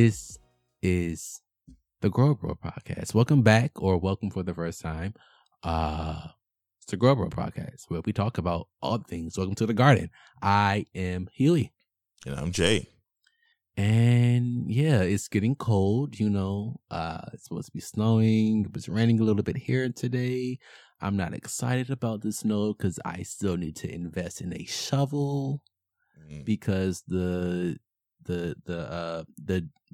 This is the Grow Bro Podcast. Welcome back, or welcome for the first time. It's the Grow Bro Podcast, where we talk about all things. Welcome to the garden. I am Healy. And I'm Jay. And yeah, it's getting cold, you know. It's supposed to be snowing. It was raining a little bit here today. I'm not excited about the snow because I still need to invest in a shovel because the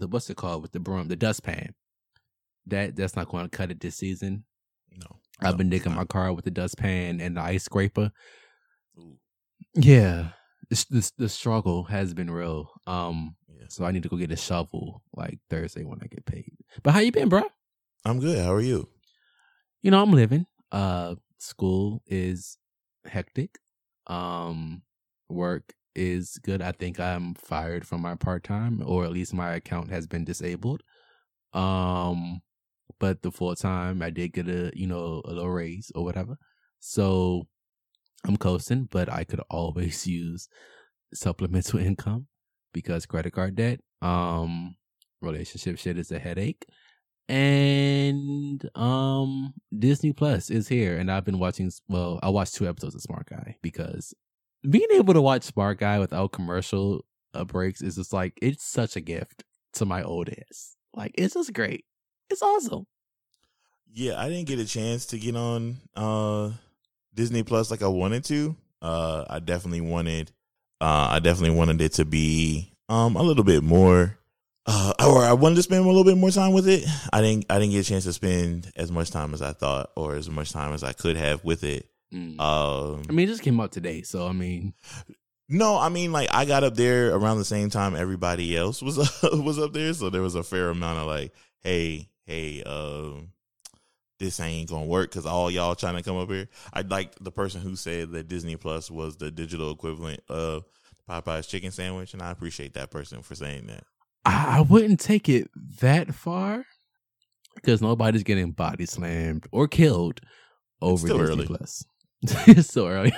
what's it called with the broom, the dustpan. That's not going to cut it this season. No. I've been digging my car with the dustpan and the ice scraper. Ooh. Yeah. The struggle has been real. Yeah. So I need to go get a shovel like Thursday when I get paid. But how you been, bro? I'm good. How are you? You know, I'm living. School is hectic. Work is good. I think I'm fired from my part-time, or at least my account has been disabled. But the full-time, I did get a little raise or whatever. So I'm coasting, but I could always use supplemental income because credit card debt, relationship shit is a headache. And Disney Plus is here, and I've been watching. Well, I watched 2 episodes of Smart Guy because being able to watch Smart Guy without commercial breaks is just like, it's such a gift to my old ass. Like, it's just great. It's awesome. Yeah, I didn't get a chance to get on Disney Plus like I wanted to. I definitely wanted it to be a little bit more. Or I wanted to spend a little bit more time with it. I didn't get a chance to spend as much time as I thought, or as much time as I could have with it. I mean, it just came out today, so I mean, no, I mean, like, I got up there around the same time everybody else was up there, so there was a fair amount of like, hey, this ain't gonna work because all y'all trying to come up here. I liked the person who said that Disney Plus was the digital equivalent of Popeye's chicken sandwich, and I appreciate that person for saying that. I wouldn't take it that far because nobody's getting body slammed or killed over Disney Plus. It's so early.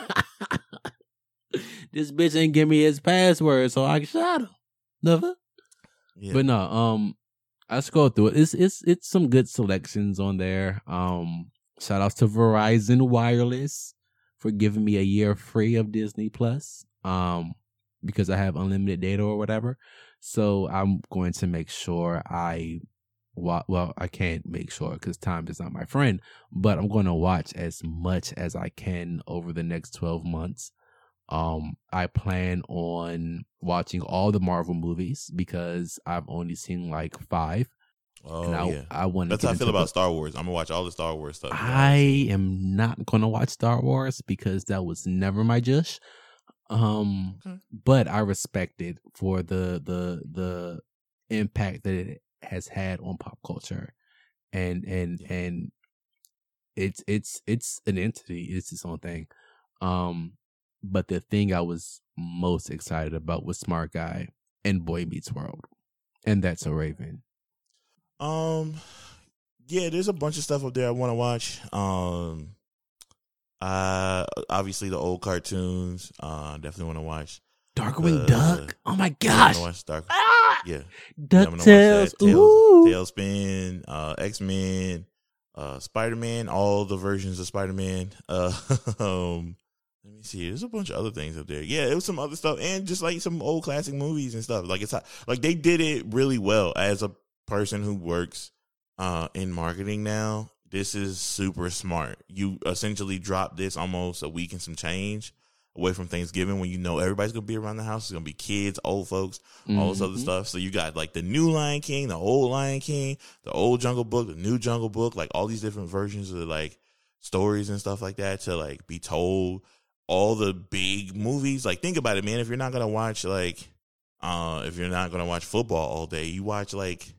This bitch ain't give me his password, so I shot him. Never. Yeah. But no, I scrolled through it. It's some good selections on there. Shout outs to Verizon Wireless for giving me a year free of Disney Plus. Because I have unlimited data or whatever. So I'm going to make sure I can't make sure because time is not my friend, but I'm going to watch as much as I can over the next 12 months. I plan on watching all the Marvel movies because I've only seen like 5. That's how I feel about Star Wars. I'm going to watch all the Star Wars stuff. I am not going to watch Star Wars because that was never my jush. But I respect it for the impact that it has had on pop culture, and it's an entity. It's its own thing. But the thing I was most excited about was Smart Guy and Boy Meets World, and That's so Raven. Yeah, there's a bunch of stuff up there I want to watch. Obviously the old cartoons. Definitely want to watch Darkwing Duck. Oh my gosh! Yeah, DuckTales. TaleSpin. X-Men. Spider-Man. All the versions of Spider-Man. Let me see. There's a bunch of other things up there. Yeah, it was some other stuff, and just like some old classic movies and stuff. Like, it's like they did it really well. As a person who works in marketing now, this is super smart. You essentially drop this almost a week and some change away from Thanksgiving, when you know everybody's going to be around the house. It's going to be kids, old folks, all this other stuff. So you got like the new Lion King, the old Lion King, the old Jungle Book, the new Jungle Book, like all these different versions of like stories and stuff like that to like be told. All the big movies. Like, think about it, man. If you're not going to watch football all day, you watch like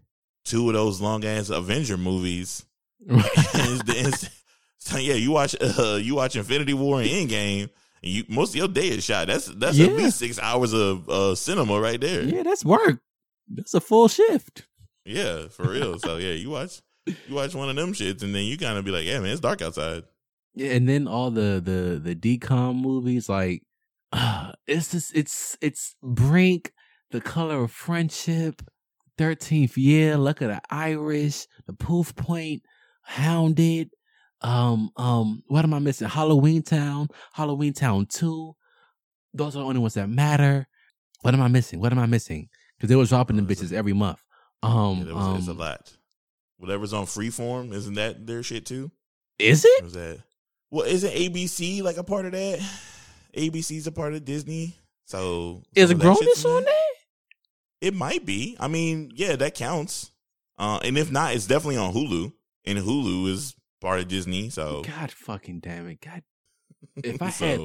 2 of those long ass Avenger movies. So yeah, you watch Infinity War and Endgame. And most of your day is shot. That's at least 6 hours of cinema right there. Yeah, that's work. That's a full shift. Yeah, for real. So yeah, you watch one of them shits, and then you kind of be like, yeah, man, it's dark outside. Yeah, and then all the DCOM movies, like it's Brink, The Color of Friendship, 13th Year, Luck of the Irish, The Poof Point, Hounded. What am I missing? Halloween Town, Halloween Town 2. Those are the only ones that matter. What am I missing? Because they were dropping them bitches every month. It's a lot. Whatever's on Freeform, isn't that their shit too? Is it? Or is that? Well, isn't ABC like a part of that? ABC's a part of Disney. So is it Grown-ups on that? It might be. I mean, yeah, that counts. And if not, it's definitely on Hulu. And Hulu is part of Disney. So God fucking damn it. God. If I had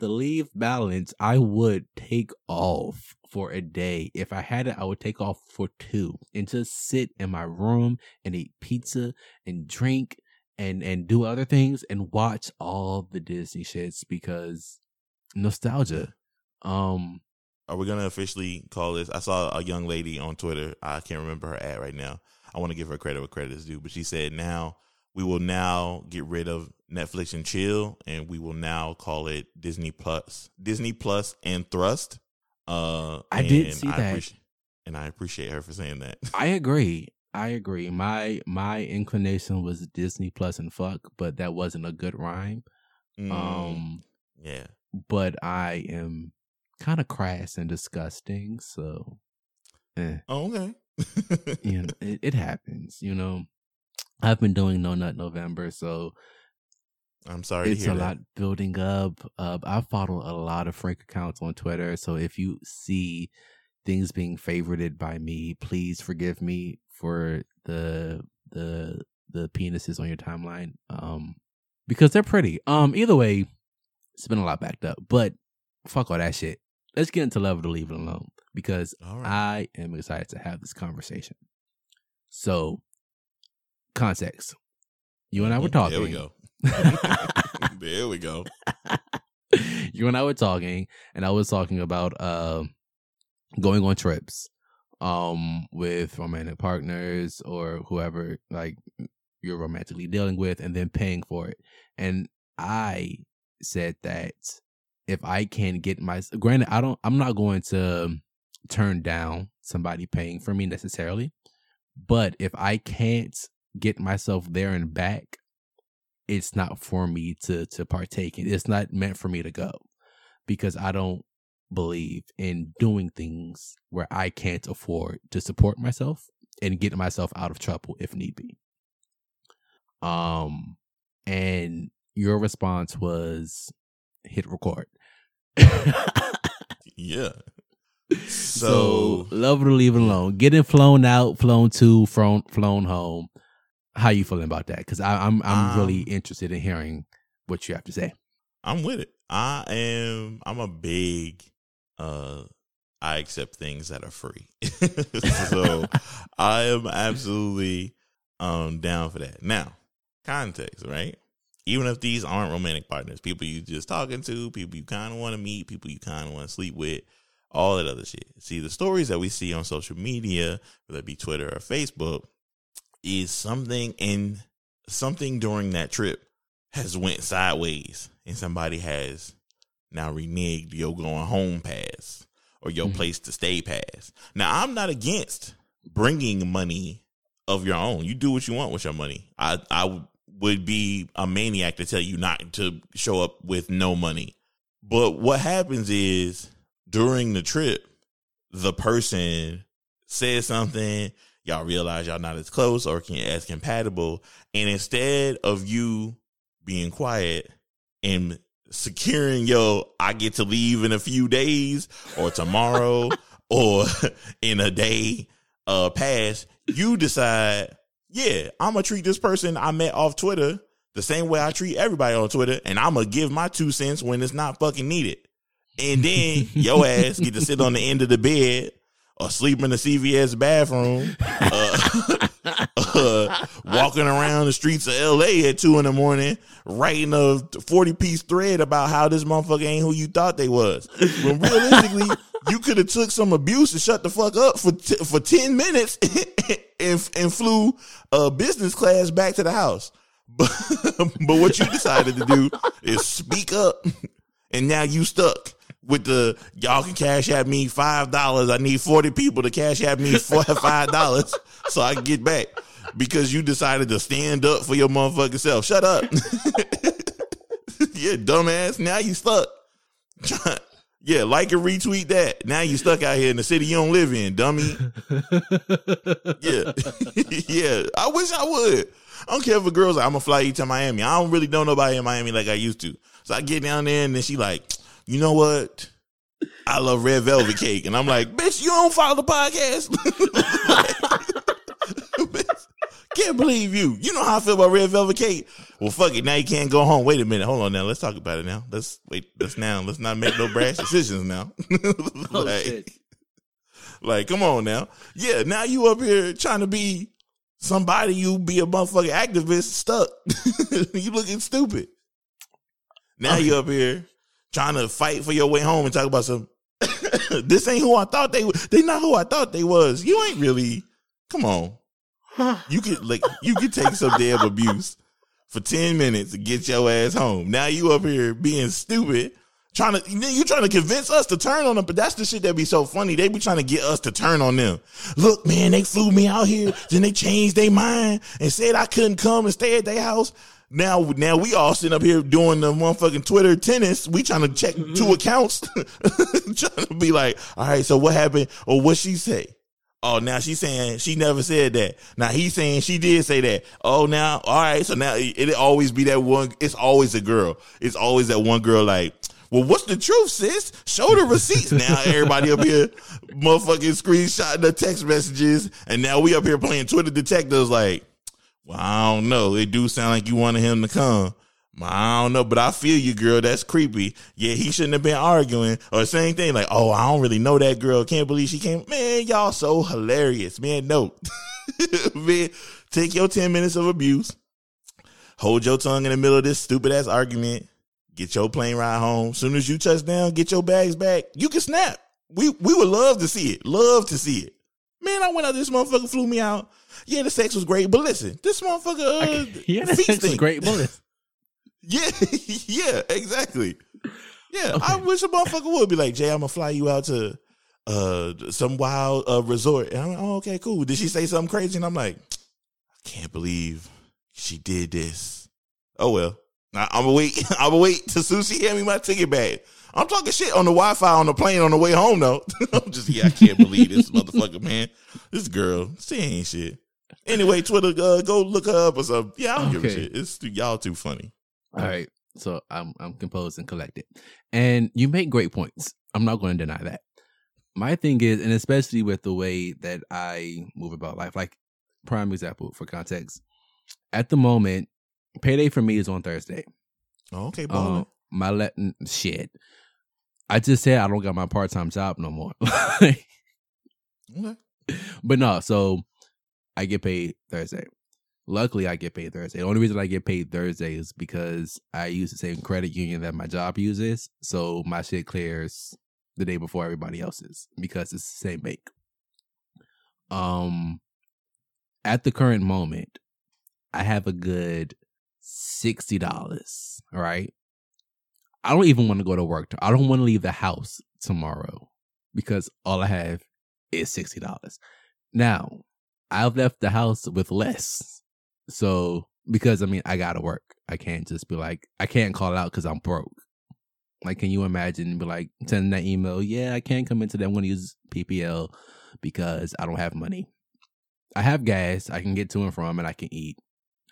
to leave, balance, I would take off for a day. If I had it, I would take off for 2 and just sit in my room and eat pizza and drink and do other things and watch all the Disney shits because nostalgia. Are we going to officially call this? I saw a young lady on Twitter. I can't remember her ad right now. I want to give her credit where credit is due, but she said we will now get rid of Netflix and chill, and we will now call it Disney Plus and Thrust. I did see that. And I appreciate her for saying that. I agree. My inclination was Disney Plus and fuck, but that wasn't a good rhyme. Yeah. But I am kind of crass and disgusting, so. Oh, okay. You know, it happens, you know. I've been doing No Nut November, so I'm sorry it's to hear a lot building up. I follow a lot of Frank accounts on Twitter, so if you see things being favorited by me, please forgive me for the penises on your timeline, because they're pretty. Either way, it's been a lot backed up, but fuck all that shit. Let's get into Love It or Leave It Alone, because I am excited to have this conversation. So, context. You and I were talking. There we go. There we go. You and I were talking, and I was talking about going on trips with romantic partners or whoever like you're romantically dealing with, and then paying for it. And I said that if I can get my, granted, I'm not going to turn down somebody paying for me necessarily, but if I can't get myself there and back, it's not for me to partake in. It's not meant for me to go, because I don't believe in doing things where I can't afford to support myself and get myself out of trouble if need be. And your response was hit record. Yeah. So Love It or Leave It Alone, getting flown out, flown to, flown home. How you feeling about that? Because I'm really interested in hearing what you have to say. I'm with it. I'm a big. I accept things that are free, so I am absolutely down for that. Now, context, right? Even if these aren't romantic partners, people you just talking to, people you kind of want to meet, people you kind of want to sleep with, all that other shit. See, the stories that we see on social media, whether it be Twitter or Facebook, is something during that trip has went sideways, and somebody has now reneged your going home pass or your place to stay pass. Now, I'm not against bringing money of your own. You do what you want with your money. I would be a maniac to tell you not to show up with no money. But what happens is during the trip, the person says something, y'all realize y'all not as close or as compatible. And instead of you being quiet and securing I get to leave in a few days or tomorrow or in a day past, you decide, I'm going to treat this person I met off Twitter the same way I treat everybody on Twitter. And I'm going to give my 2 cents when it's not fucking needed. And then your ass get to sit on the end of the bed or sleep in the CVS bathroom, walking around the streets of LA at 2 a.m, writing a 40-piece thread about how this motherfucker ain't who you thought they was. When realistically, you could have took some abuse and shut the fuck up for 10 minutes and flew business class back to the house. But what you decided to do is speak up, and now you stuck. with the y'all can cash at me $5. I need 40 people to cash at me $5 so I can get back, because you decided to stand up for your motherfucking self. Shut up. Yeah, dumbass. Now you stuck. Yeah, like and retweet that. Now you stuck out here in the city you don't live in, dummy. Yeah. Yeah. I wish I would. I don't care if a girl's like, I'm going to fly you to Miami. I don't really know nobody in Miami like I used to. So I get down there and then she like, you know what? I love red velvet cake. And I'm like, bitch, you don't follow the podcast. Bitch, can't believe you. You know how I feel about red velvet cake. Well, fuck it. Now you can't go home. Wait a minute. Hold on now. Let's talk about it now. Let's not make no brash decisions now. Oh, shit. Like, come on now. Yeah, now you up here trying to be somebody, you be a motherfucking activist stuck. You looking stupid. Now you up here trying to fight for your way home and talk about some, this ain't who I thought they was. They not who I thought they was. You ain't really, come on. You could take some damn abuse for 10 minutes to get your ass home. Now you up here being stupid, trying to convince us to turn on them. But that's the shit that be so funny. They be trying to get us to turn on them. Look, man, they flew me out here, then they changed their mind and said I couldn't come and stay at their house. Now we all sitting up here doing the motherfucking Twitter tennis. We trying to check two accounts. Trying to be like, all right, so what happened? Or what she say? Oh, now she's saying she never said that. Now he's saying she did say that. Oh, now, all right. So now it'll always be that one. It's always a girl. It's always that one girl like, well, what's the truth, sis? Show the receipts. Now everybody up here motherfucking screenshotting the text messages. And now we up here playing Twitter detectives like, well, I don't know. It do sound like you wanted him to come. I don't know, but I feel you, girl. That's creepy. Yeah, he shouldn't have been arguing. Or same thing, like, oh, I don't really know that girl. Can't believe she came. Man, y'all so hilarious. Man, no. Man, take your 10 minutes of abuse. Hold your tongue in the middle of this stupid-ass argument. Get your plane ride home. Soon as you touch down, get your bags back. You can snap. We would love to see it. Love to see it. Man, I went out, this motherfucker flew me out. Yeah, the sex was great, but listen, this motherfucker... was great, but listen. Yeah, yeah, exactly. Yeah, okay. I wish a motherfucker would be like, Jay, I'm gonna fly you out to some wild resort. And I'm like, oh, okay, cool. Did she say something crazy? And I'm like, I can't believe she did this. Oh well, I'm gonna wait till Susie hand me my ticket back. I'm talking shit on the Wi-Fi on the plane on the way home though. I'm just, yeah, I can't believe this motherfucker, man. This girl, she ain't shit. Anyway, Twitter, go look her up or something. Yeah, I don't give a shit. It's y'all too funny. All right, so I'm composed and collected. And you make great points. I'm not going to deny that. My thing is, and especially with the way that I move about life, like prime example for context, at the moment, payday for me is on Thursday. Okay, boy. My shit. I just said I don't got my part-time job no more. Okay. But no, so I get paid Thursday. Luckily, I get paid Thursday. The only reason I get paid Thursday is because I use the same credit union that my job uses. So my shit clears the day before everybody else's because it's the same bank. At the current moment, I have a good $60, right? I don't even want to go to work. I don't want to leave the house tomorrow because all I have is $60. Now, I've left the house with less. So, because, I mean, I got to work. I can't just be like, I can't call out because I'm broke. Like, can you imagine be like, sending that email, yeah, I can't come in today. I'm going to use PPL because I don't have money. I have gas. I can get to and from and I can eat.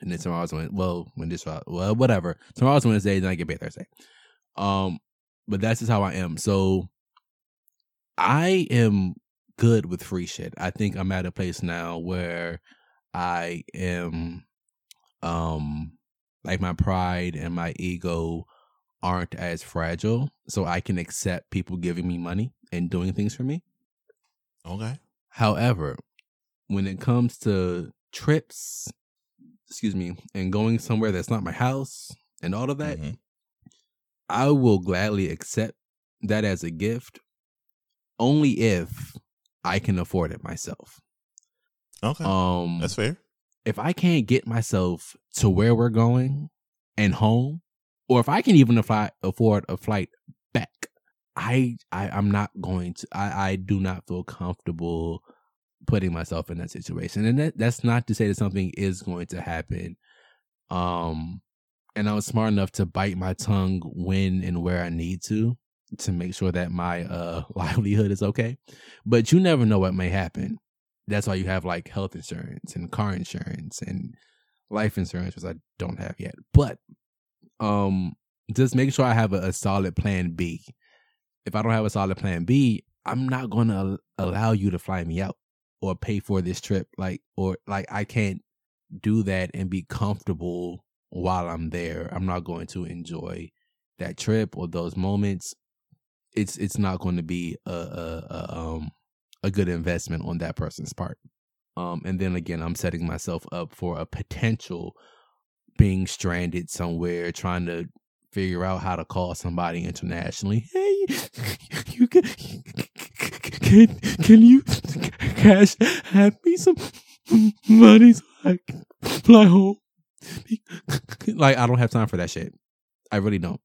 And then tomorrow's Wednesday. Whatever. Tomorrow's Wednesday, then I get paid Thursday. But that's just how I am. So, I am good with free shit. I think I'm at a place now where I am... like my pride and my ego aren't as fragile, so I can accept people giving me money and doing things for me. Okay. However, when it comes to trips, and going somewhere that's not my house and all of that, I will gladly accept that as a gift only if I can afford it myself. Okay. That's fair. If I can't get myself to where we're going and home, or if I can even afford a flight back, I'm not going to, I do not feel comfortable putting myself in that situation. And that's not to say that something is going to happen. And I was smart enough to bite my tongue when and where I need to make sure that my livelihood is okay. But you never know what may happen. That's why you have like health insurance and car insurance and life insurance, which I don't have yet. But just make sure I have a solid plan B. If I don't have a solid plan B, I'm not going to allow you to fly me out or pay for this trip. I can't do that and be comfortable while I'm there. I'm not going to enjoy that trip or those moments. It's not going to be a good investment on that person's part. And then again, I'm setting myself up for a potential being stranded somewhere, trying to figure out how to call somebody internationally. Hey, you can you cash app me some money so I can fly home? I don't have time for that shit. I really don't.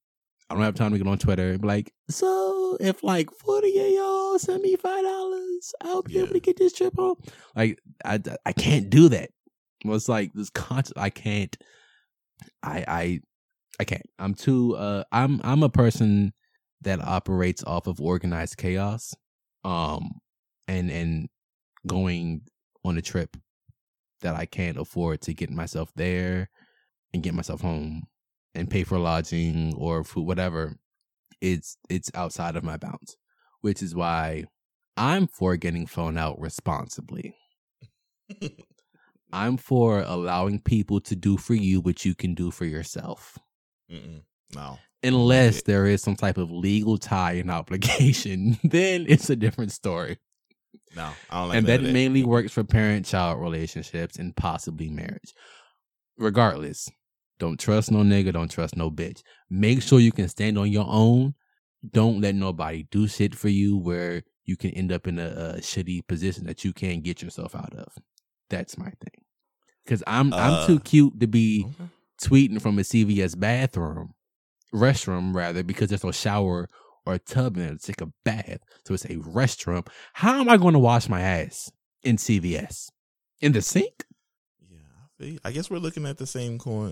I don't have time to get on Twitter and be like, so if 40 of y'all send me $5, I'll be able to get this trip home. I can't do that. Well, it's like this constant. I can't. I can't. I'm too. I'm a person that operates off of organized chaos. And going on a trip that I can't afford to get myself there and get myself home and pay for lodging or food, whatever, it's outside of my bounds, which is why I'm for getting flown out responsibly. I'm for allowing people to do for you what you can do for yourself. No. Unless there is some type of legal tie and obligation, then it's a different story. No, I don't like and that mainly works for parent-child relationships and possibly marriage. Regardless, don't trust no nigga, don't trust no bitch. Make sure you can stand on your own. Don't let nobody do shit for you where you can end up in a shitty position that you can't get yourself out of. That's my thing. Because I'm too cute to be tweeting from a CVS restroom, because there's no shower or a tub in it to take a bath. So it's a restroom. How am I going to wash my ass in CVS? In the sink? Yeah, I guess we're looking at the same coin,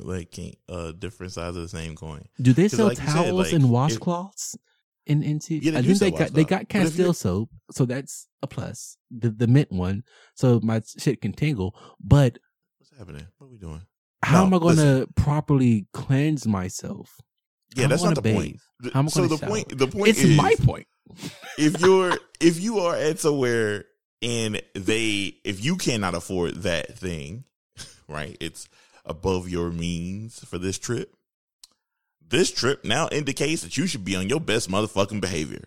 different sides of the same coin. Do they sell towels and washcloths in CVS? Yeah, I think they got Castile soap, so that's a plus. The mint one, so my shit can tingle. But what's happening? What are we doing? How am I going to properly cleanse myself? Yeah, that's not the bathe. Point. The point is my point. if you are at somewhere and if you cannot afford that thing, right? It's above your means for this trip. This trip now indicates that you should be on your best motherfucking behavior.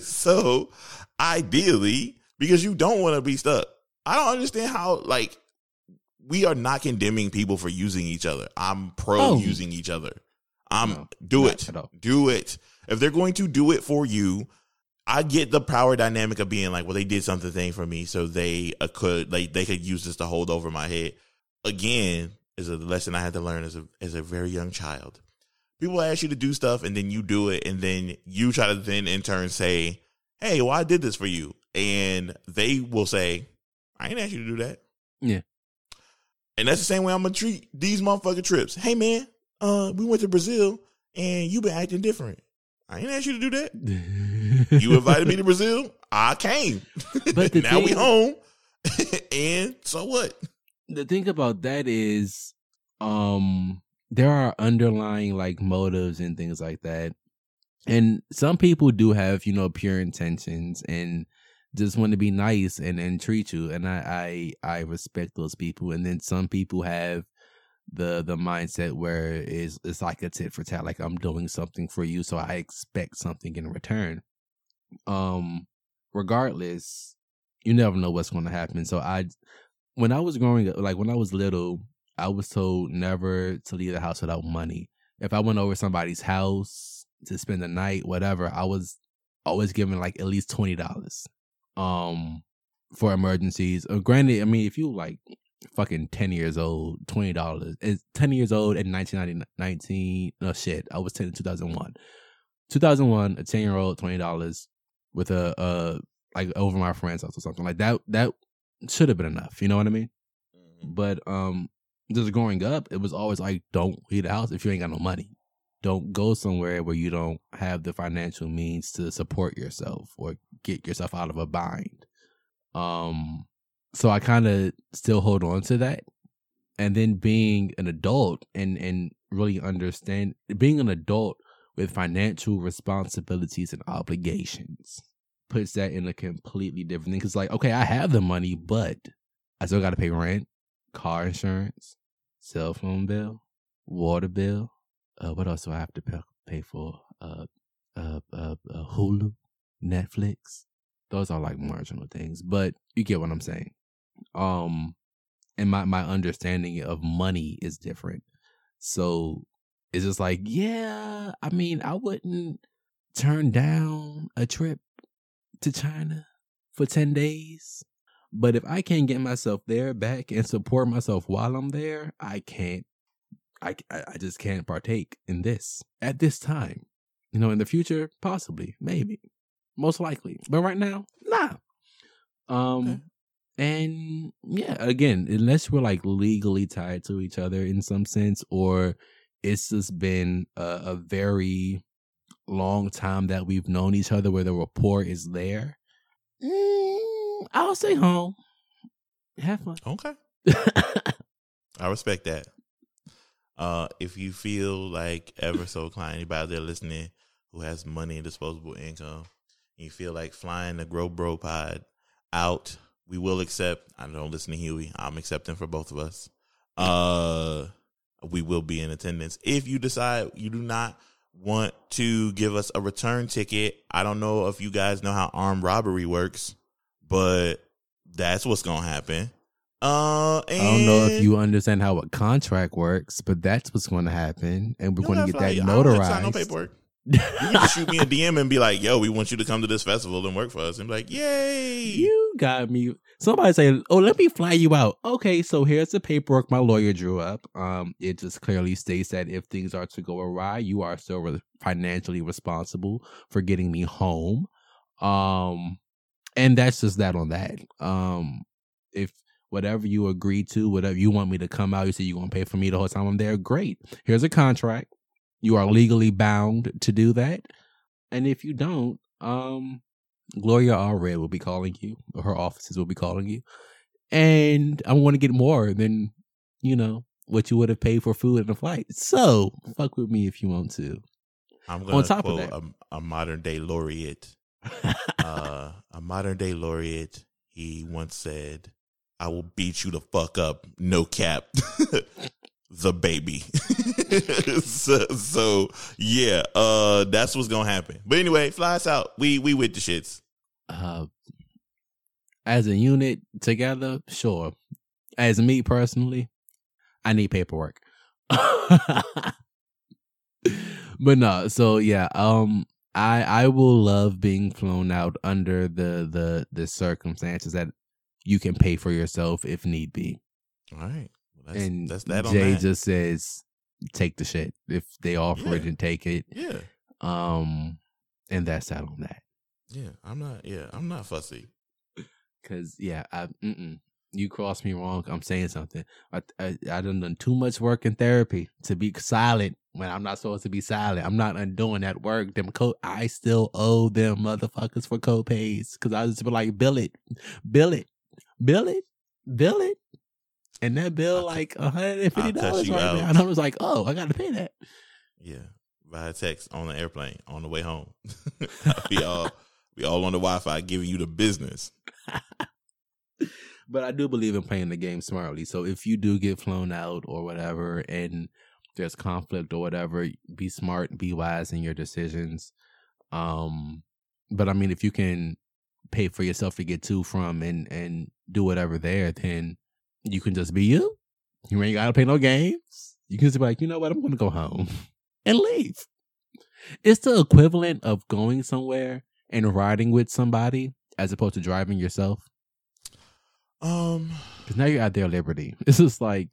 So, ideally, because you don't want to be stuck. I don't understand how we are not condemning people for using each other. I'm pro using each other. Do it. If they're going to do it for you, I get the power dynamic of being like, well, they did something for me, so they could they could use this to hold over my head. Again, is a lesson I had to learn as a very young child. People ask you to do stuff, and then you do it, and then you try to then in turn say, hey, well, I did this for you, and they will say, I ain't asked you to do that. Yeah, and that's the same way I'm gonna treat these motherfucking trips. Hey, man. We went to Brazil and you been acting different. I ain't asked you to do that. You invited me to Brazil. I came. But now we home. And so what? The thing about that is there are underlying motives and things like that. And some people do have, pure intentions and just want to be nice and treat you. And I respect those people. And then some people have the mindset where it's like a tit for tat, I'm doing something for you, so I expect something in return. Regardless, you never know what's going to happen. So when I was growing up, when I was little, I was told never to leave the house without money. If I went over somebody's house to spend the night, whatever, I was always given at least $20 for emergencies. Granted, I mean, if you fucking 10 years old, $20. It's 10 years old in 1990. No shit. I was 10 in 2001. 2001, a 10-year-old, $20 with a like over my friend's house or something like that. That should have been enough. You know what I mean? Mm-hmm. But just growing up, it was always like, don't leave the house if you ain't got no money. Don't go somewhere where you don't have the financial means to support yourself or get yourself out of a bind. So I kind of still hold on to that. And then being an adult and really understand being an adult with financial responsibilities and obligations puts that in a completely different thing. Because like, okay, I have the money, but I still got to pay rent, car insurance, cell phone bill, water bill. What else do I have to pay for? Hulu, Netflix. Those are like marginal things, but you get what I'm saying. And my understanding of money is different. So it's just like, yeah, I mean, I wouldn't turn down a trip to China for 10 days. But if I can't get myself there, back, and support myself while I'm there, I can't. I just can't partake in this at this time. You know, in the future, possibly, maybe, most likely. But right now, nah. Okay. And yeah, again, unless we're like legally tied to each other in some sense, or it's just been a very long time that we've known each other where the rapport is there, I'll stay home. Have fun. Okay. I respect that. If you feel like ever so inclined, anybody there listening who has money and disposable income, and you feel like flying the Grow Bro Pod out, we will accept. I don't listen to Huey. I'm accepting for both of us. We will be in attendance. If you decide you do not want to give us a return ticket, I don't know if you guys know how armed robbery works, but that's what's going to happen. And I don't know if you understand how a contract works, but that's what's going to happen, and we're going to get that notarized. I don't have to sign no paperwork. You can shoot me a DM and be like, "Yo, we want you to come to this festival and work for us," and be like, "Yay, you got me." Somebody say, "Oh, let me fly you out." Okay, so here's the paperwork my lawyer drew up. It just clearly states that if things are to go awry, you are still financially responsible for getting me home. And that's just that on that. If whatever you agree to, whatever you want me to come out, you say you're going to pay for me the whole time I'm there. Great. Here's a contract. You are legally bound to do that. And if you don't, Gloria Allred will be calling you, or her offices will be calling you. And I want to get more than, you know, what you would have paid for food and a flight. So fuck with me if you want to. I'm going to quote a modern day laureate. A modern day laureate. He once said, "I will beat you the fuck up, no cap." The baby. so yeah, that's what's gonna happen. But anyway, fly us out. We with the shits. As a unit together, sure. As me personally, I need paperwork. But no, so yeah, I will love being flown out under the circumstances that you can pay for yourself if need be. All right. Well, that's that on Jay that. Just says, take the shit. If they offer it, and take it. Yeah. And that's that on that. Yeah. I'm not fussy. Cause yeah, you crossed me wrong. I'm saying something. I done too much work in therapy to be silent when I'm not supposed to be silent. I'm not undoing that work. I still owe them motherfuckers for co-pays. Cause I just be like, bill it, and that bill like $150 right now, and I was like, oh, I gotta pay that. Yeah, via text on the airplane on the way home. we all on the Wi-Fi giving you the business. But I do believe in playing the game smartly. So if you do get flown out or whatever, and there's conflict or whatever, be smart, be wise in your decisions. But I mean, if you can pay for yourself to get to, from, and do whatever there, then you can just be you. You ain't gotta play no games. You can just be like, you know what, I'm gonna go home and leave. It's the equivalent of going somewhere and riding with somebody as opposed to driving yourself. Because now you're at their liberty. It's just like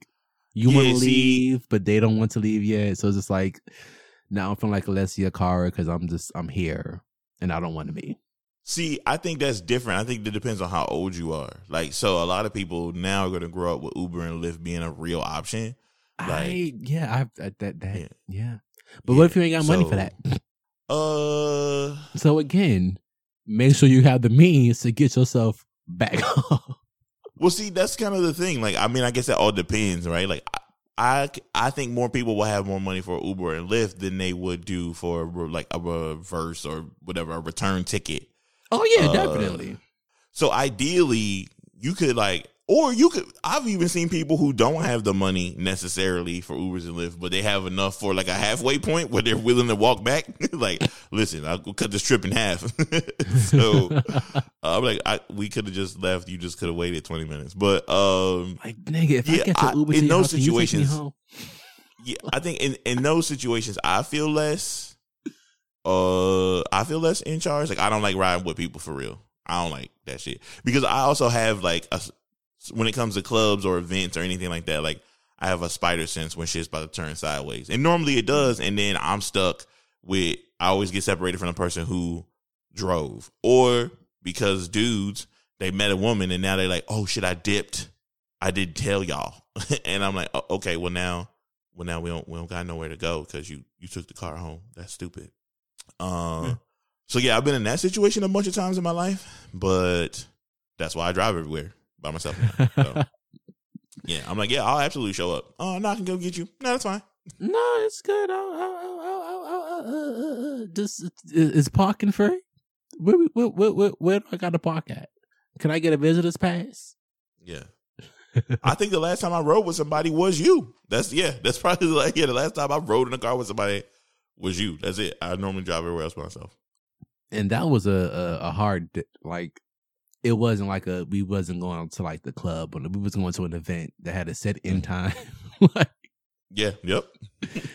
you want to leave, but they don't want to leave yet. So it's just like now I'm feeling like Alessia Cara because I'm here and I don't want to be. See, I think that's different. I think it depends on how old you are. Like, so a lot of people now are going to grow up with Uber and Lyft being a real option. Like, But what if you ain't got money for that? So again, make sure you have the means to get yourself back home. Well, see, that's kind of the thing. Like, I mean, I guess that all depends, right? Like, I think more people will have more money for Uber and Lyft than they would do for like a reverse or whatever, a return ticket. Oh yeah, definitely. So ideally, you could like, or you could. I've even seen people who don't have the money necessarily for Ubers and Lyft, but they have enough for like a halfway point where they're willing to walk back. Like, listen, I'll cut this trip in half. So I'm like, we could have just left. You just could have waited 20 minutes. But like, nigga, if I get to Uber in those situations, yeah, I think in those situations, I feel less. I feel less in charge. Like, I don't like riding with people for real. I don't like that shit because I also have like when it comes to clubs or events or anything like that, like I have a spider sense when shit's about to turn sideways, and normally it does. And then I'm stuck with, I always get separated from the person who drove, or because dudes, they met a woman and now they're like, oh shit, I dipped. I didn't tell y'all. And I'm like, oh, okay, well now we don't got nowhere to go because you took the car home. That's stupid. So yeah, I've been in that situation a bunch of times in my life, but that's why I drive everywhere by myself now. So, yeah, I'm like, yeah, I'll absolutely show up. Oh no, I can go get you. No, that's fine. No, it's good. Is parking free? Where do I got to park at? Can I get a visitor's pass? Yeah. I think the last time I rode with somebody was you. That's probably like, the last time I rode in a car with somebody was you. That's it. I normally drive everywhere else by myself. And that was a hard, like, it wasn't like we wasn't going to like the club, but we was going to an event that had a set end time. Like, yeah. Yep.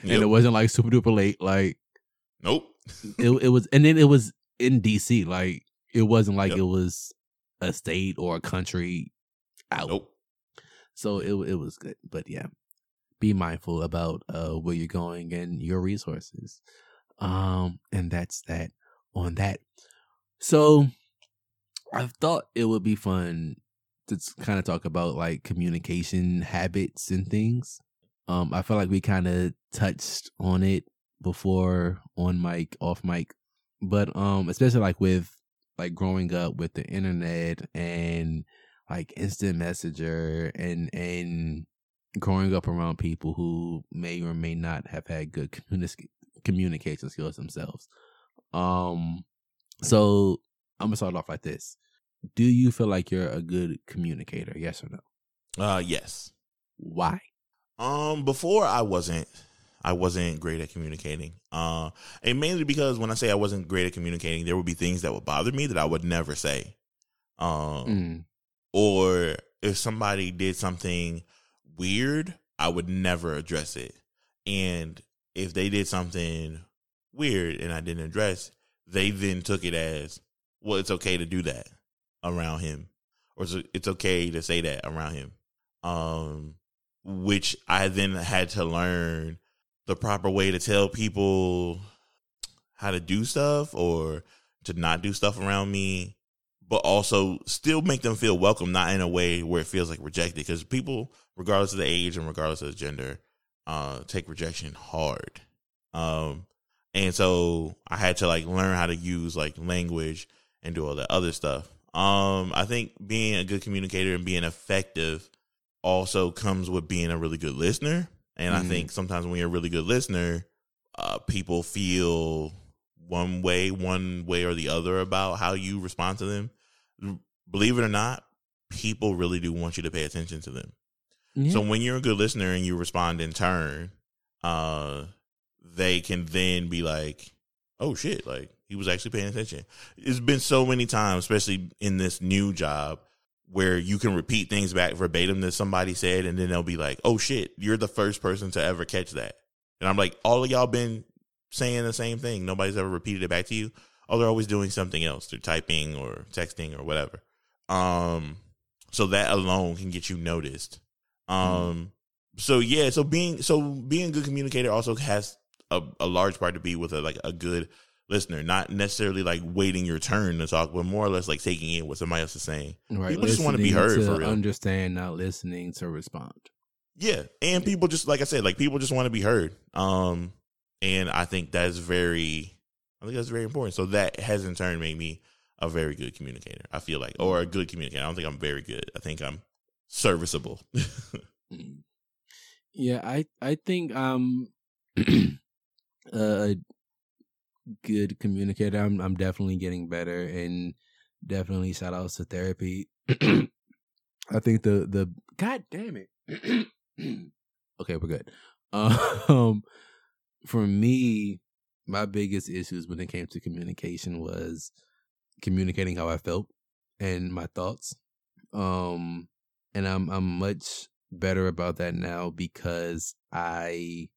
And it wasn't like super duper late. Like, nope. it was, and then it was in DC. Like, it wasn't like it was a state or a country out. Nope. So it was good. But yeah. Be mindful about where you're going and your resources. And that's that on that. So I thought it would be fun to kind of talk about like communication habits and things. I feel like we kind of touched on it before on mic, off mic, but especially like with like growing up with the internet and like instant messenger and growing up around people who may or may not have had good communication skills themselves. So I'm going to start off like this. Do you feel like you're a good communicator? Yes or no? Yes. Why? Before I wasn't great at communicating. And mainly because when I say I wasn't great at communicating, there would be things that would bother me that I would never say. Or if somebody did something weird, I would never address it. And if they did something weird and I didn't address, they then took it as, well, it's okay to do that around him, or it's okay to say that around him. Which I then had to learn the proper way to tell people how to do stuff or to not do stuff around me, but also still make them feel welcome, not in a way where it feels like rejected. Because people, regardless of the age and regardless of the gender, take rejection hard. And so I had to like learn how to use like language and do all that other stuff. I think being a good communicator and being effective also comes with being a really good listener. And I think sometimes when you're a really good listener, people feel one way or the other about how you respond to them. Believe it or not, people really do want you to pay attention to them. Yeah. So when you're a good listener and you respond in turn, they can then be like, oh shit, like he was actually paying attention. It's been so many times, especially in this new job, where you can repeat things back verbatim that somebody said, and then they'll be like, oh shit, you're the first person to ever catch that. And I'm like, all of y'all been saying the same thing. Nobody's ever repeated it back to you. Oh, they're always doing something else. They're typing or texting or whatever. So that alone can get you noticed. So being a good communicator also has a large part to be with a good listener, not necessarily like waiting your turn to talk, but more or less like taking in what somebody else is saying. Right. People just want to be heard, to for real. Understand, not listening to respond. Yeah. And people just, like I said, like people just want to be heard. And I think that's very important. So that has in turn made me a very good communicator, I feel like, or a good communicator. I don't think I'm very good. I think I'm serviceable. Yeah. I think I'm a good communicator. I'm definitely getting better, and definitely shout outs to therapy. I think the God damn it. Okay, we're good. For me, my biggest issues when it came to communication was communicating how I felt and my thoughts. And I'm much better about that now because I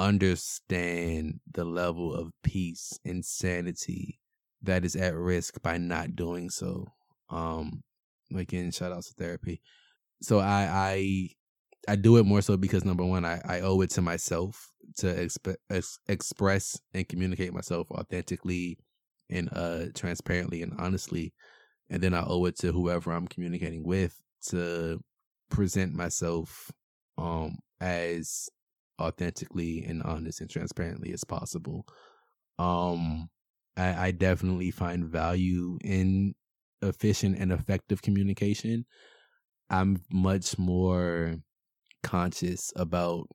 understand the level of peace and sanity that is at risk by not doing so. Again, shout out to therapy. So I do it more so because, number one, I owe it to myself to express and communicate myself authentically and transparently and honestly. And then I owe it to whoever I'm communicating with to present myself as authentically and honest and transparently as possible. I definitely find value in efficient and effective communication. I'm much more conscious about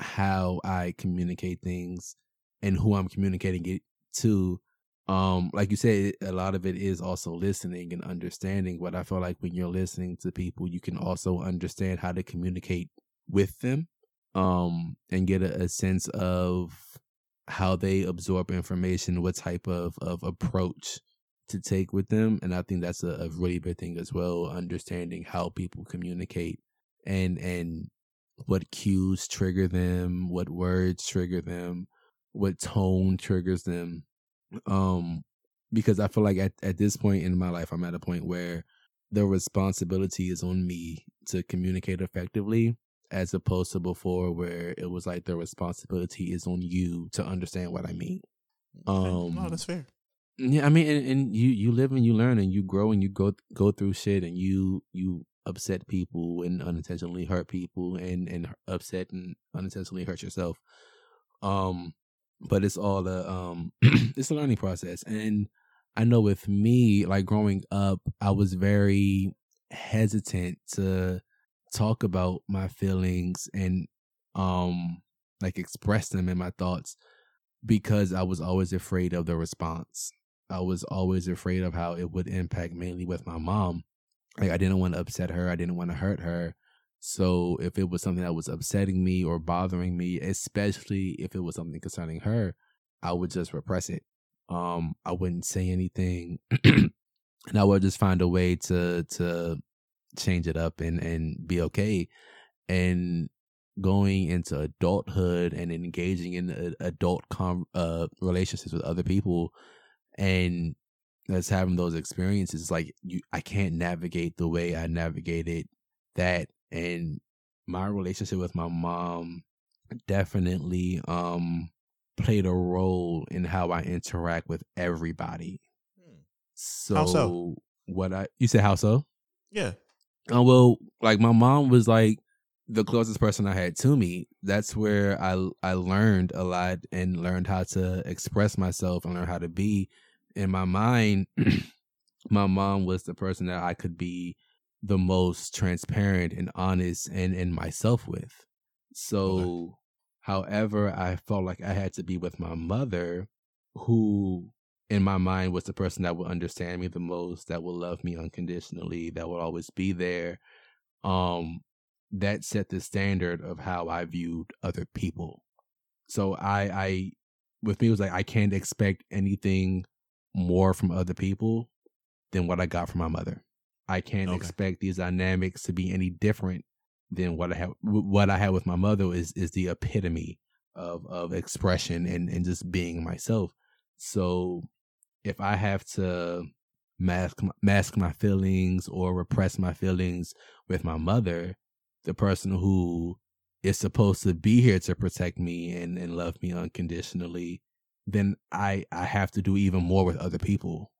how I communicate things and who I'm communicating it to. Like you said, a lot of it is also listening and understanding. But I feel like when you're listening to people, you can also understand how to communicate with them, and get a sense of how they absorb information, what type of approach to take with them. And I think that's a really big thing as well, understanding how people communicate and what cues trigger them, what words trigger them, what tone triggers them. Because I feel like at this point in my life, I'm at a point where the responsibility is on me to communicate effectively, as opposed to before where it was like the responsibility is on you to understand what I mean. No, that's fair. Yeah, I mean, and you live and you learn and you grow and you go through shit and you upset people and unintentionally hurt people and upset and unintentionally hurt yourself. But it's all it's a learning process. And I know with me, like growing up, I was very hesitant to talk about my feelings and like express them in my thoughts because I was always afraid of the response. I was always afraid of how it would impact, mainly with my mom. Like I didn't want to upset her. I didn't want to hurt her. So if it was something that was upsetting me or bothering me, especially if it was something concerning her, I would just repress it. I wouldn't say anything and I would just find a way to change it up and be okay. And going into adulthood and engaging in adult relationships with other people and us having those experiences, like I can't navigate the way I navigated that. And my relationship with my mom definitely played a role in how I interact with everybody. So, how so? You said how so? Yeah. Well, like my mom was like the closest person I had to me. That's where I learned a lot and learned how to express myself and learn how to be. In my mind, my mom was the person that I could be the most transparent and honest and myself with. So, however, I felt like I had to be with my mother, who in my mind was the person that would understand me the most, that would love me unconditionally, that would always be there. That set the standard of how I viewed other people. So I with me, it was like, I can't expect anything more from other people than what I got from my mother. I can't expect these dynamics to be any different than what I have. What I had with my mother is the epitome of expression and just being myself. So if I have to mask my feelings or repress my feelings with my mother, the person who is supposed to be here to protect me and love me unconditionally, then I have to do even more with other people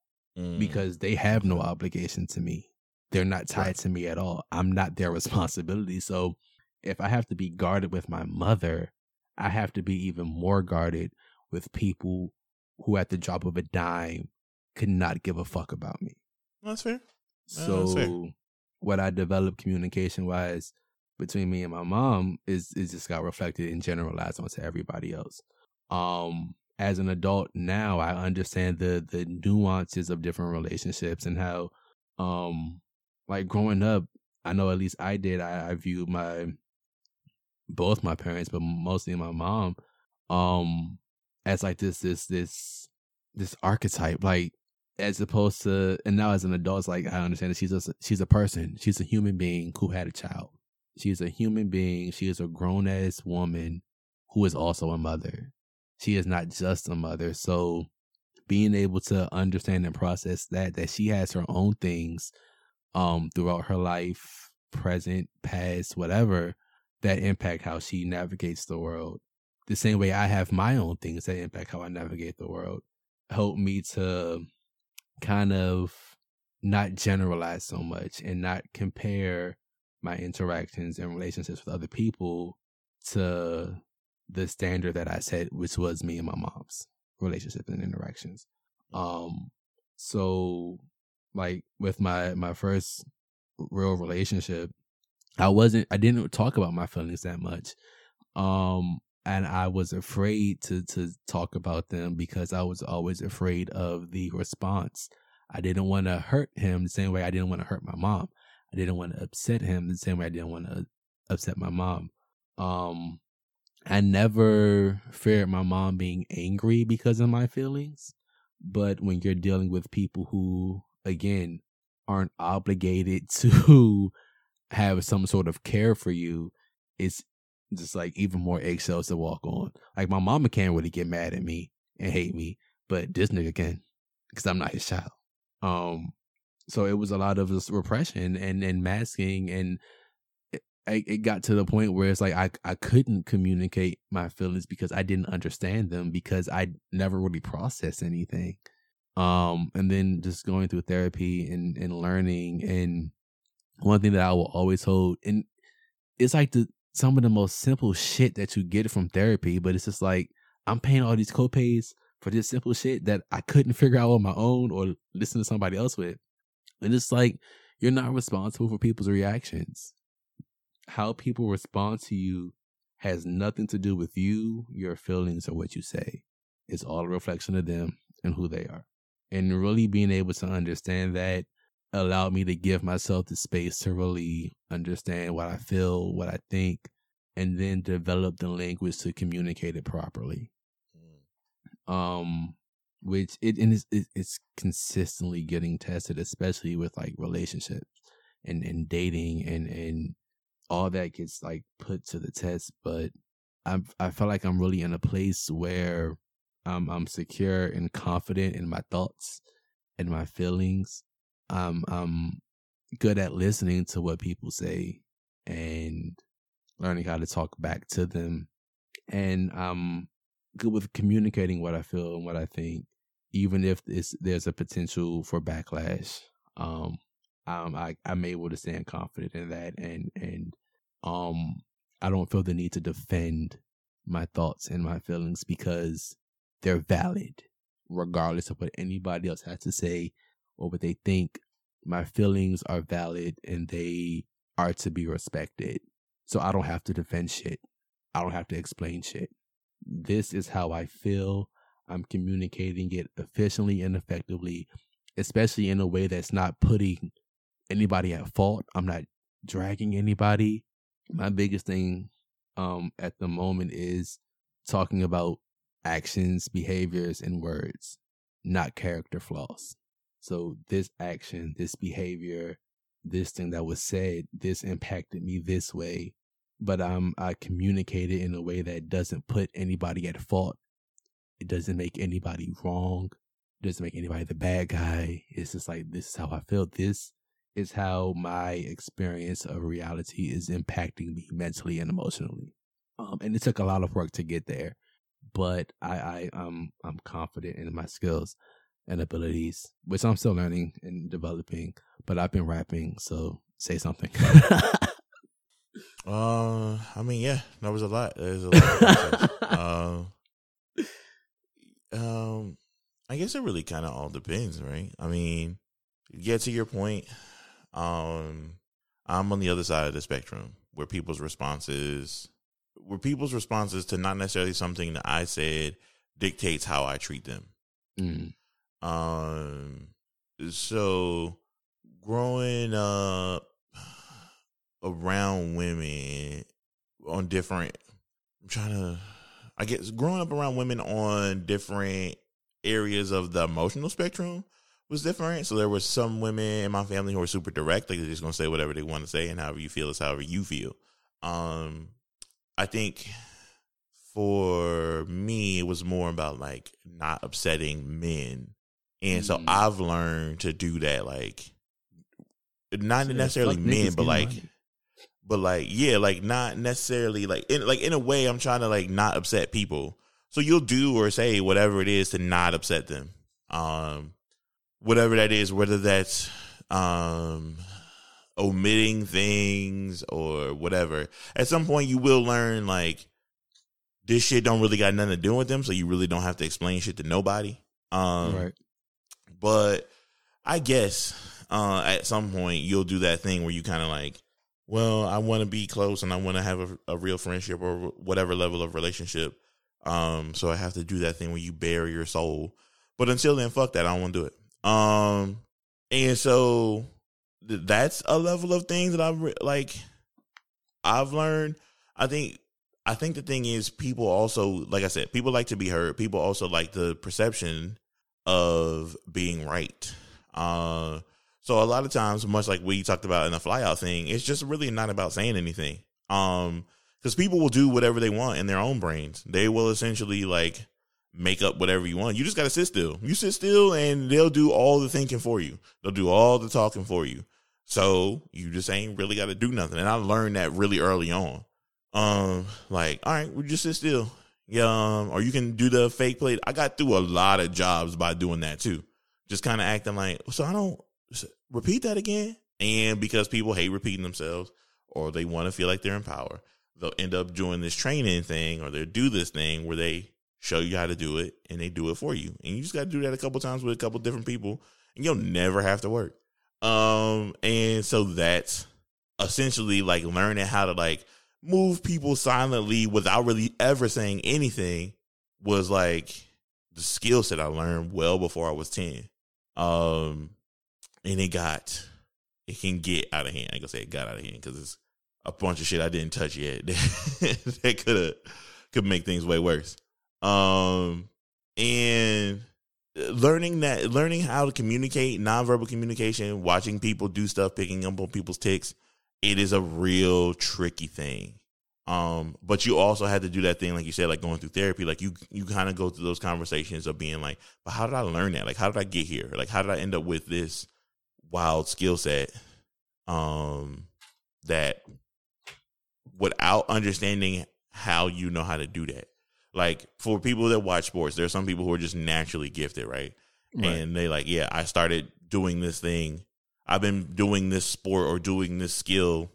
because they have no obligation to me. They're not tied to me at all. I'm not their responsibility. So if I have to be guarded with my mother, I have to be even more guarded with people who at the drop of a dime could not give a fuck about me. That's fair. So that's fair. What I developed communication-wise between me and my mom is just got reflected and generalized onto everybody else. As an adult now, I understand the nuances of different relationships and how, like growing up, I know at least I did. I viewed both my parents, but mostly my mom, as like this archetype, like as opposed to, and now as an adult, it's like I understand that she's a person, she's a human being who had a child. She's a human being. She is a grown ass woman who is also a mother. She is not just a mother. So being able to understand and process that she has her own things throughout her life, present, past, whatever, that impact how she navigates the world. The same way I have my own things that impact how I navigate the world. Help me to kind of not generalize so much and not compare my interactions and relationships with other people to the standard that I set, which was me and my mom's relationship and interactions. So like with my first real relationship, I didn't talk about my feelings that much. And I was afraid to talk about them because I was always afraid of the response. I didn't want to hurt him the same way I didn't want to hurt my mom. I didn't want to upset him the same way I didn't want to upset my mom. I never feared my mom being angry because of my feelings. But when you're dealing with people who, again, aren't obligated to have some sort of care for you, it's just like even more eggshells to walk on. Like my mama can't really get mad at me and hate me, but this nigga can because I'm not his child. So it was a lot of just repression and masking, and it got to the point where it's like I couldn't communicate my feelings because I didn't understand them because I never really processed anything. And then just going through therapy and learning, and one thing that I will always hold, and it's like some of the most simple shit that you get from therapy, but it's just like I'm paying all these copays for this simple shit that I couldn't figure out on my own or listen to somebody else with. And it's like, you're not responsible for people's reactions. How people respond to you has nothing to do with you, your feelings, or what you say. It's all a reflection of them and who they are. And really being able to understand that allowed me to give myself the space to really understand what I feel, what I think, and then develop the language to communicate it properly. Which it's consistently getting tested, especially with like relationships and dating and all that gets like put to the test. But I feel like I'm really in a place where I'm secure and confident in my thoughts and my feelings. I'm good at listening to what people say and learning how to talk back to them, and good with communicating what I feel and what I think, even if there's a potential for backlash. I'm able to stand confident in that, and I don't feel the need to defend my thoughts and my feelings because they're valid, regardless of what anybody else has to say or what they think. My feelings are valid and they are to be respected. So I don't have to defend shit. I don't have to explain shit. This is how I feel. I'm communicating it efficiently and effectively, especially in a way that's not putting anybody at fault. I'm not dragging anybody. My biggest thing at the moment is talking about actions, behaviors, and words, not character flaws. So this action, this behavior, this thing that was said, this impacted me this way. But I communicate it in a way that doesn't put anybody at fault. It doesn't make anybody wrong. It doesn't make anybody the bad guy. It's just like, this is how I feel. This is how my experience of reality is impacting me mentally and emotionally. And it took a lot of work to get there, but I'm confident in my skills and abilities, which I'm still learning and developing. But I've been rapping, so say something. I mean, yeah, that was a lot. There's a lot. I guess it really kind of all depends, right? I mean, yeah, to your point, I'm on the other side of the spectrum where people's responses to not necessarily something that I said dictates how I treat them. Mm-hmm. So growing up around women on different, growing up around women on different areas of the emotional spectrum was different. So there were some women in my family who were super direct. Like, they're just going to say whatever they want to say, and however you feel is however you feel. I think for me, it was more about like not upsetting men. And so I've learned to do that. Like, not necessarily men, but not necessarily in a way I'm trying to like not upset people. So you'll do or say whatever it is to not upset them. Whatever that is, whether that's, omitting things or whatever. At some point you will learn like this shit don't really got nothing to do with them, so you really don't have to explain shit to nobody. Right. But I guess at some point you'll do that thing where you kind of like, well, I want to be close and I want to have a real friendship or whatever level of relationship. So I have to do that thing where you bare your soul. But until then, fuck that. I don't want to do it. And so that's a level of things that I've learned. I think the thing is people also, like I said, people like to be heard. People also like the perception of being right. So a lot of times, much like we talked about in the flyout thing, it's just really not about saying anything. Because people will do whatever they want in their own brains. They will essentially like make up whatever you want. You just got to sit still. You sit still and they'll do all the thinking for you. They'll do all the talking for you. So you just ain't really got to do nothing. And I learned that really early on. Like, all right, we just sit still. Yeah. Or you can do the fake play. I got through a lot of jobs by doing that too. Just kind of acting like, so I don't repeat that again. And because people hate repeating themselves or they want to feel like they're in power, they'll end up doing this training thing or they'll do this thing where they show you how to do it and they do it for you. And you just got to do that a couple times with a couple different people and you'll never have to work. And so that's essentially like learning how to like move people silently without really ever saying anything was like the skill set I learned well before I was 10. And it can get out of hand. I ain't gonna say it got out of hand because it's a bunch of shit I didn't touch yet that could make things way worse. And learning how to communicate, nonverbal communication, watching people do stuff, picking up on people's tics, it is a real tricky thing. But you also had to do that thing, like you said, like going through therapy, like you kind of go through those conversations of being like, but how did I learn that? Like, how did I get here? Like, how did I end up with this wild skill set? That without understanding how you know how to do that. Like, for people that watch sports, there are some people who are just naturally gifted, right? And they like, yeah, I started doing this thing. I've been doing this sport or doing this skill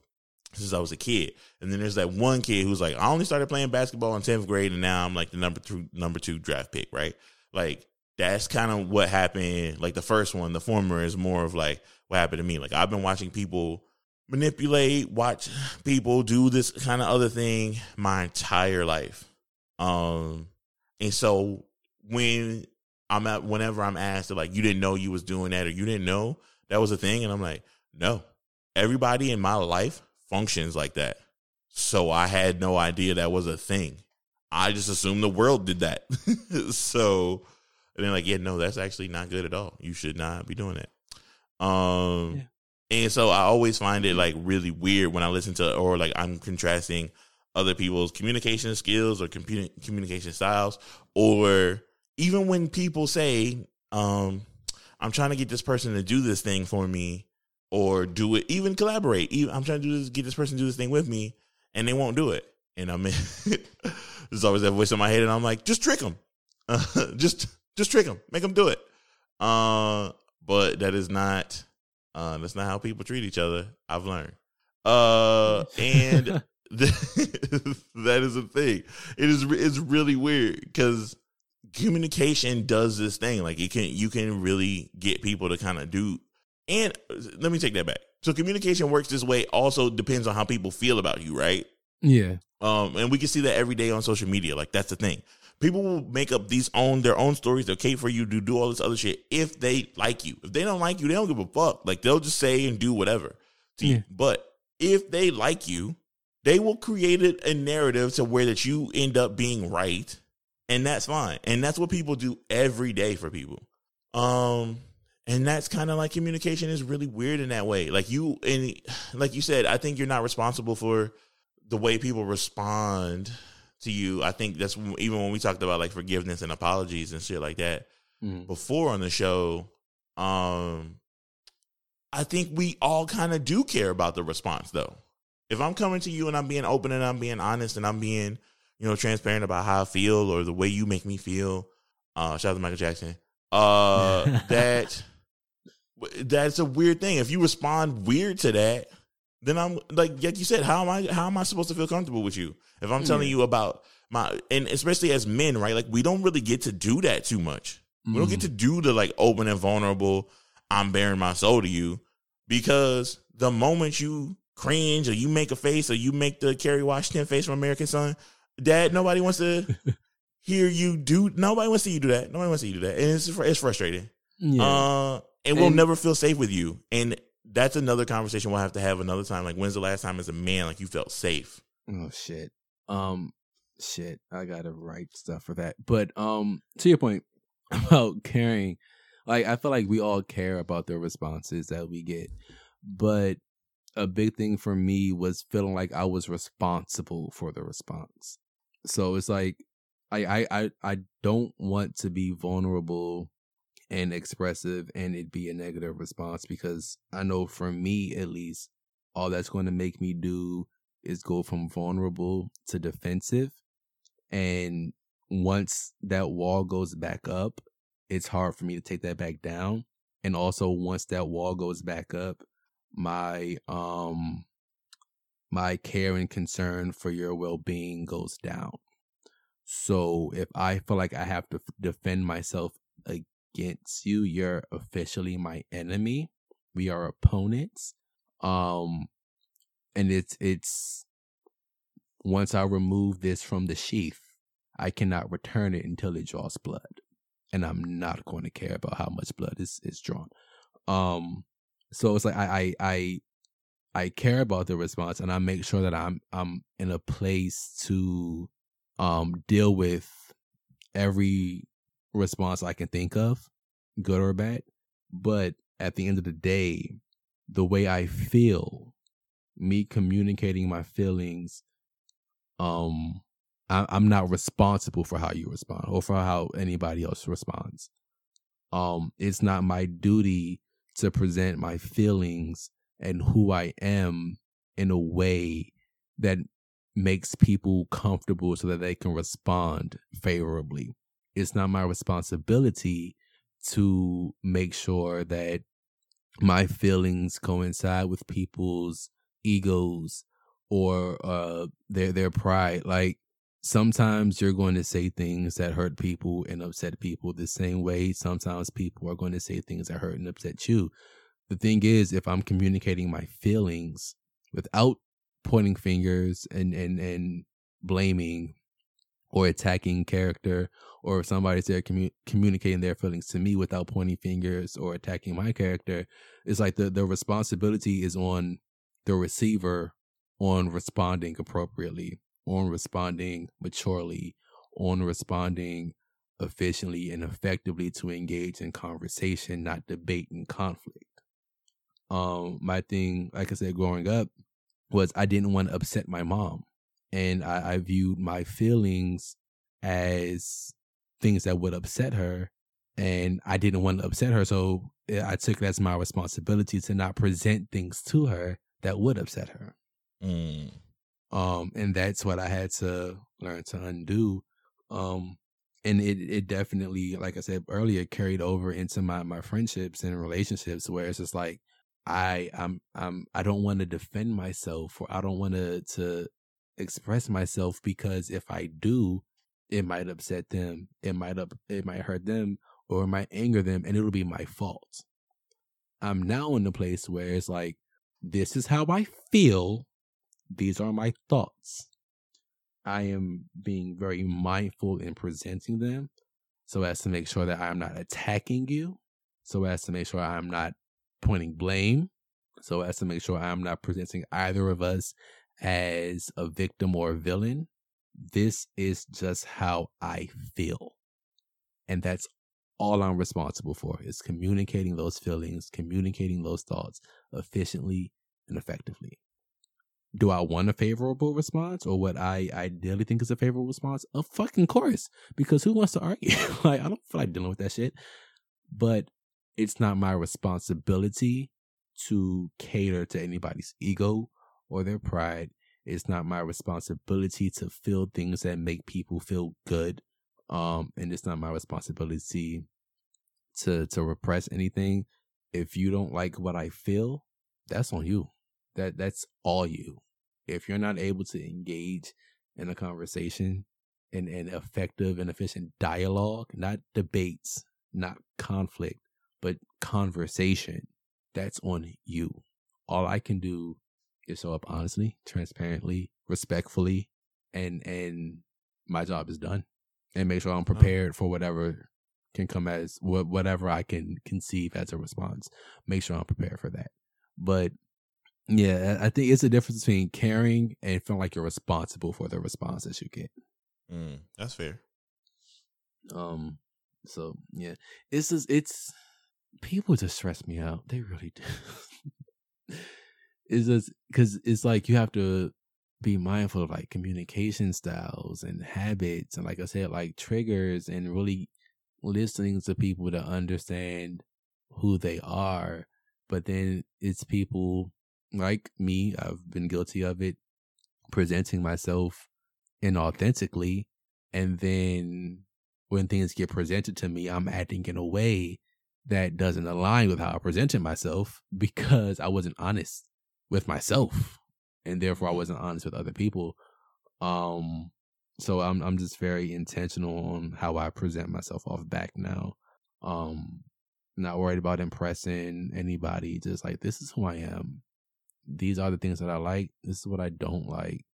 since I was a kid. And then there's that one kid who's like, I only started playing basketball in 10th grade, and now I'm like the number two draft pick, right? Like, that's kind of what happened. Like, the first one, the former, is more of like what happened to me. Like, I've been watching people manipulate, watch people do this kind of other thing my entire life. And so when whenever I'm asked to like, you didn't know you was doing that, or you didn't know that was a thing. And I'm like, no, everybody in my life functions like that. So I had no idea that was a thing. I just assumed the world did that. So, and then like, yeah, no, that's actually not good at all. You should not be doing that. And so I always find it like really weird when I listen to, or like I'm contrasting other people's communication skills or communication styles, or even when people say, I'm trying to get this person to do this thing for me, or do it, even collaborate. I'm trying to get this person to do this thing with me, and they won't do it. And I'm in, there's always that voice in my head, and I'm like, just trick him. Just trick him. Make him do it. But that is not, that's not how people treat each other. I've learned. And that is a thing. It's really weird because communication does this thing. Like you can really get people to kind of do. And let me take that back. So communication works this way. Also depends on how people feel about you, right? Yeah. And we can see that every day on social media. Like that's the thing. People will make up their own stories. They'll cater for you to do all this other shit if they like you. If they don't like you, they don't give a fuck. Like they'll just say and do whatever to you. But if they like you, they will create a narrative to where that you end up being right, and that's fine. And that's what people do every day for people. And that's kind of like communication is really weird in that way. Like you said, I think you're not responsible for the way people respond to you. I think that's even when we talked about like forgiveness and apologies and shit like that before on the show. I think we all kind of do care about the response though. If I'm coming to you and I'm being open and I'm being honest and I'm being, transparent about how I feel or the way you make me feel, shout out to Michael Jackson. That's a weird thing. If you respond weird to that, then I'm like you said, how am I supposed to feel comfortable with you? If I'm telling you about and especially as men, right? Like we don't really get to do that too much. We don't get to do the like open and vulnerable, I'm bearing my soul to you, because the moment you cringe or you make a face or you make the Kerry Washington face from American Son, Dad, nobody wants to hear you do. Nobody wants to see you do that. Nobody wants to see you do that. And it's frustrating. Yeah. And we'll never feel safe with you. And that's another conversation we'll have to have another time. Like, when's the last time as a man, like, you felt safe? Oh, shit. Shit. I got to write stuff for that. But to your point about caring, like, I feel like we all care about the responses that we get. But a big thing for me was feeling like I was responsible for the response. So it's like, I don't want to be vulnerable and expressive and it be a negative response, because I know for me, at least, all that's going to make me do is go from vulnerable to defensive. And once that wall goes back up, it's hard for me to take that back down. And also once that wall goes back up, my care and concern for your well-being goes down. So if I feel like I have to defend myself against you, you're officially my enemy. We are opponents. And it's once I remove this from the sheath, I cannot return it until it draws blood. And I'm not going to care about how much blood is drawn. So it's like I care about the response, and I make sure that I'm in a place to deal with every response I can think of, good or bad. But at the end of the day, the way I feel, me communicating my feelings, I'm not responsible for how you respond or for how anybody else responds. It's not my duty to present my feelings and who I am in a way that makes people comfortable so that they can respond favorably. It's not my responsibility to make sure that my feelings coincide with people's egos or their pride. Like, sometimes you're going to say things that hurt people and upset people the same way. Sometimes people are going to say things that hurt and upset you. The thing is, if I'm communicating my feelings without pointing fingers and blaming or attacking character, or if somebody's there communicating their feelings to me without pointing fingers or attacking my character, it's like the responsibility is on the receiver on responding appropriately, on responding maturely, on responding efficiently and effectively to engage in conversation, not debate and conflict. My thing, like I said, growing up was I didn't want to upset my mom. And I viewed my feelings as things that would upset her. And I didn't want to upset her. So I took it as my responsibility to not present things to her that would upset her. And that's what I had to learn to undo. And it definitely, like I said earlier, carried over into my friendships and relationships, where it's just like, I don't want to defend myself, or I don't want to express myself, because if I do, it might upset them, it might hurt them, or it might anger them, and it'll be my fault. I'm now in the place where it's like, this is how I feel. These are my thoughts. I am being very mindful in presenting them, so as to make sure that I'm not attacking you, so as to make sure I'm not pointing blame, so as to make sure I'm not presenting either of us as a victim or a villain. This is just how I feel. And that's all I'm responsible for, is communicating those feelings, communicating those thoughts efficiently and effectively. Do I want a favorable response, or what I ideally think is a favorable response? Of fucking course, because who wants to argue? Like, I don't feel like dealing with that shit. But it's not my responsibility to cater to anybody's ego or their pride. It's not my responsibility to feel things that make people feel good. And it's not my responsibility to repress anything. If you don't like what I feel, that's on you. That's all you. If you're not able to engage in a conversation, in an effective and efficient dialogue, not debates, not conflict, but conversation, that's on you. All I can do is show up honestly, transparently, respectfully, and my job is done. And make sure I'm prepared for whatever can come as, whatever I can conceive as a response. Make sure I'm prepared for that. But yeah, I think it's the difference between caring and feeling like you're responsible for the response that you get. That's fair. So yeah, it's people just stress me out. They really do. It's just because it's like, you have to be mindful of like communication styles and habits, and like I said, like triggers, and really listening to people to understand who they are. But then it's people like me, I've been guilty of it, presenting myself inauthentically. And then when things get presented to me, I'm acting in a way that doesn't align with how I presented myself, because I wasn't honest with myself, and therefore I wasn't honest with other people. So I'm just very intentional on how I present myself off back now. Not worried about impressing anybody. Just like, this is who I am. These are the things that I like. This is what I don't like.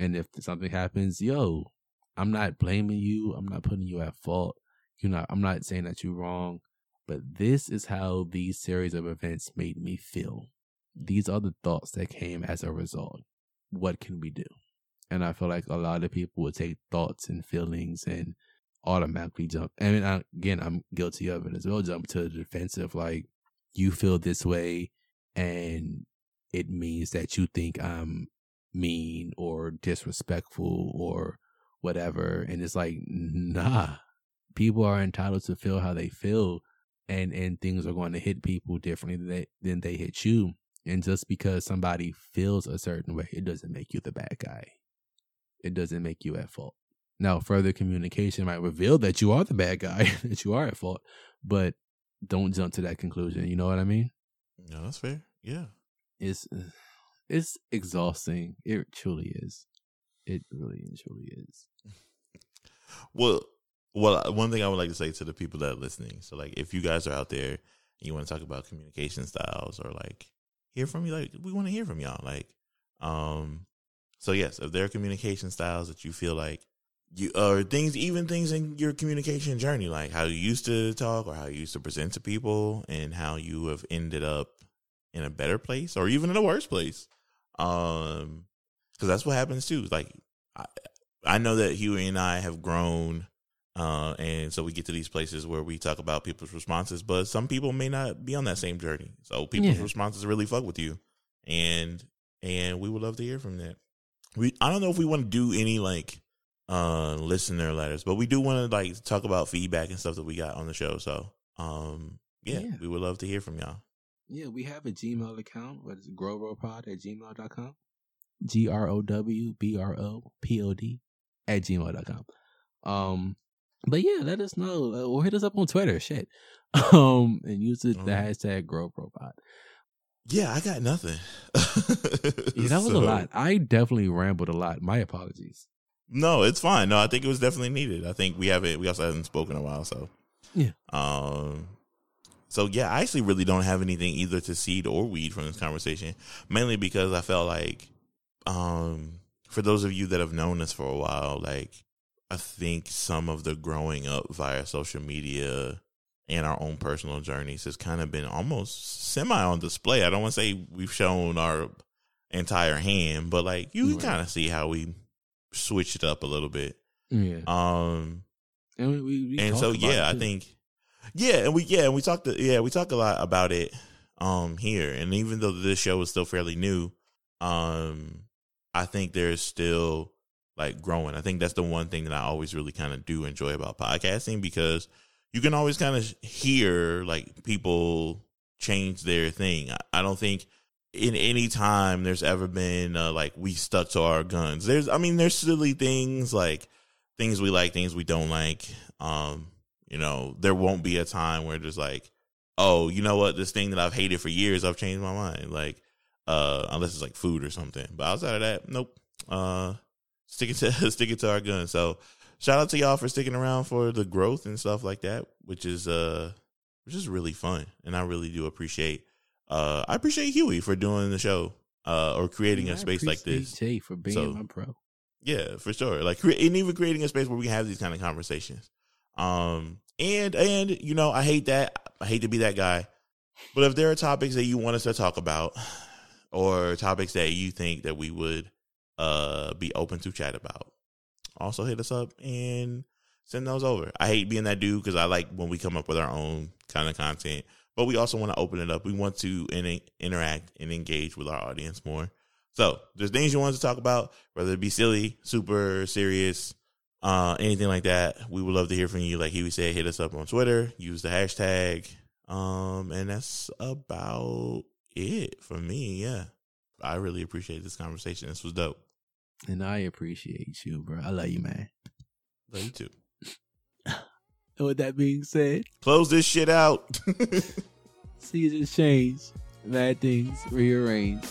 And if something happens, yo, I'm not blaming you. I'm not putting you at fault. I'm not saying that you're wrong, but this is how these series of events made me feel. These are the thoughts that came as a result. What can we do? And I feel like a lot of people will take thoughts and feelings and automatically jump. I mean, again, I'm guilty of it as well. Jump to the defensive, like, you feel this way, and it means that you think I'm mean or disrespectful or whatever. And it's like, nah, people are entitled to feel how they feel, and things are going to hit people differently than they hit you. And just because somebody feels a certain way, it doesn't make you the bad guy. It doesn't make you at fault. Now, further communication might reveal that you are the bad guy, that you are at fault, but don't jump to that conclusion. You know what I mean? No, that's fair. Yeah. It's exhausting. It truly is. It really and truly is. Well, one thing I would like to say to the people that are listening. So, like, if you guys are out there and you want to talk about communication styles, or like, hear from you, like, we want to hear from y'all. Like, so yes, if there are communication styles that you feel like you, or things, even things in your communication journey, like how you used to talk or how you used to present to people, and how you have ended up in a better place or even in a worse place. Cause that's what happens too. Like, I know that Huey and I have grown. And so we get to these places where we talk about people's responses, but some people may not be on that same journey. So people's responses really fuck with you. And we would love to hear from that. I don't know if we want to do any like, listener letters, but we do want to like talk about feedback and stuff that we got on the show. So, we would love to hear from y'all. Yeah, we have a Gmail account. What is it? growbropod@gmail.com. growbropod@gmail.com. But yeah, let us know or hit us up on Twitter, shit. And use the hashtag growbropod. Yeah, I got nothing. Yeah, that was a lot. I definitely rambled a lot. My apologies. No, it's fine. No, I think it was definitely needed. I think we also haven't spoken in a while, so yeah. So yeah, I actually really don't have anything either to seed or weed from this conversation, mainly because I felt like for those of you that have known us for a while, like I think some of the growing up via social media and our own personal journeys has kind of been almost semi on display. I don't want to say we've shown our entire hand, but like you can kind of see how we switched it up a little bit. Yeah. And we and so yeah, I think we talked a lot about it here. And even though this show is still fairly new, I think there's still like growing. I think that's the one thing that I always really kind of do enjoy about podcasting, because you can always kind of hear like people change their thing. I don't think in any time there's ever been like we stuck to our guns. There's silly things like things we like, things we don't like. You know, there won't be a time where there's like, oh, you know what? This thing that I've hated for years, I've changed my mind. Like, unless it's like food or something. But outside of that, nope. Stick it to our guns. So shout out to y'all for sticking around for the growth and stuff like that, which is really fun. And I really do appreciate Huey for doing the show or creating a space like this. Jay for being my bro. Yeah, for sure. Like and even creating a space where we can have these kind of conversations. And you know, I hate to be that guy, but if there are topics that you want us to talk about or topics that you think that we would be open to chat about, also hit us up and send those over. I hate being that dude because I like when we come up with our own kind of content, but we also want to open it up. We want to interact and engage with our audience more. So there's things you want us to talk about, whether it be silly, super serious, anything like that. We would love to hear from you. Like Huey said, hit us up on Twitter, use the hashtag. And that's about it for me. Yeah. I really appreciate this conversation. This was dope. And I appreciate you, bro. I love you, man. Love you too. And with that being said, close this shit out. Seasons change, bad things rearrange,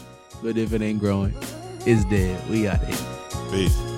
but if it ain't growing, it's dead. We out here. Peace.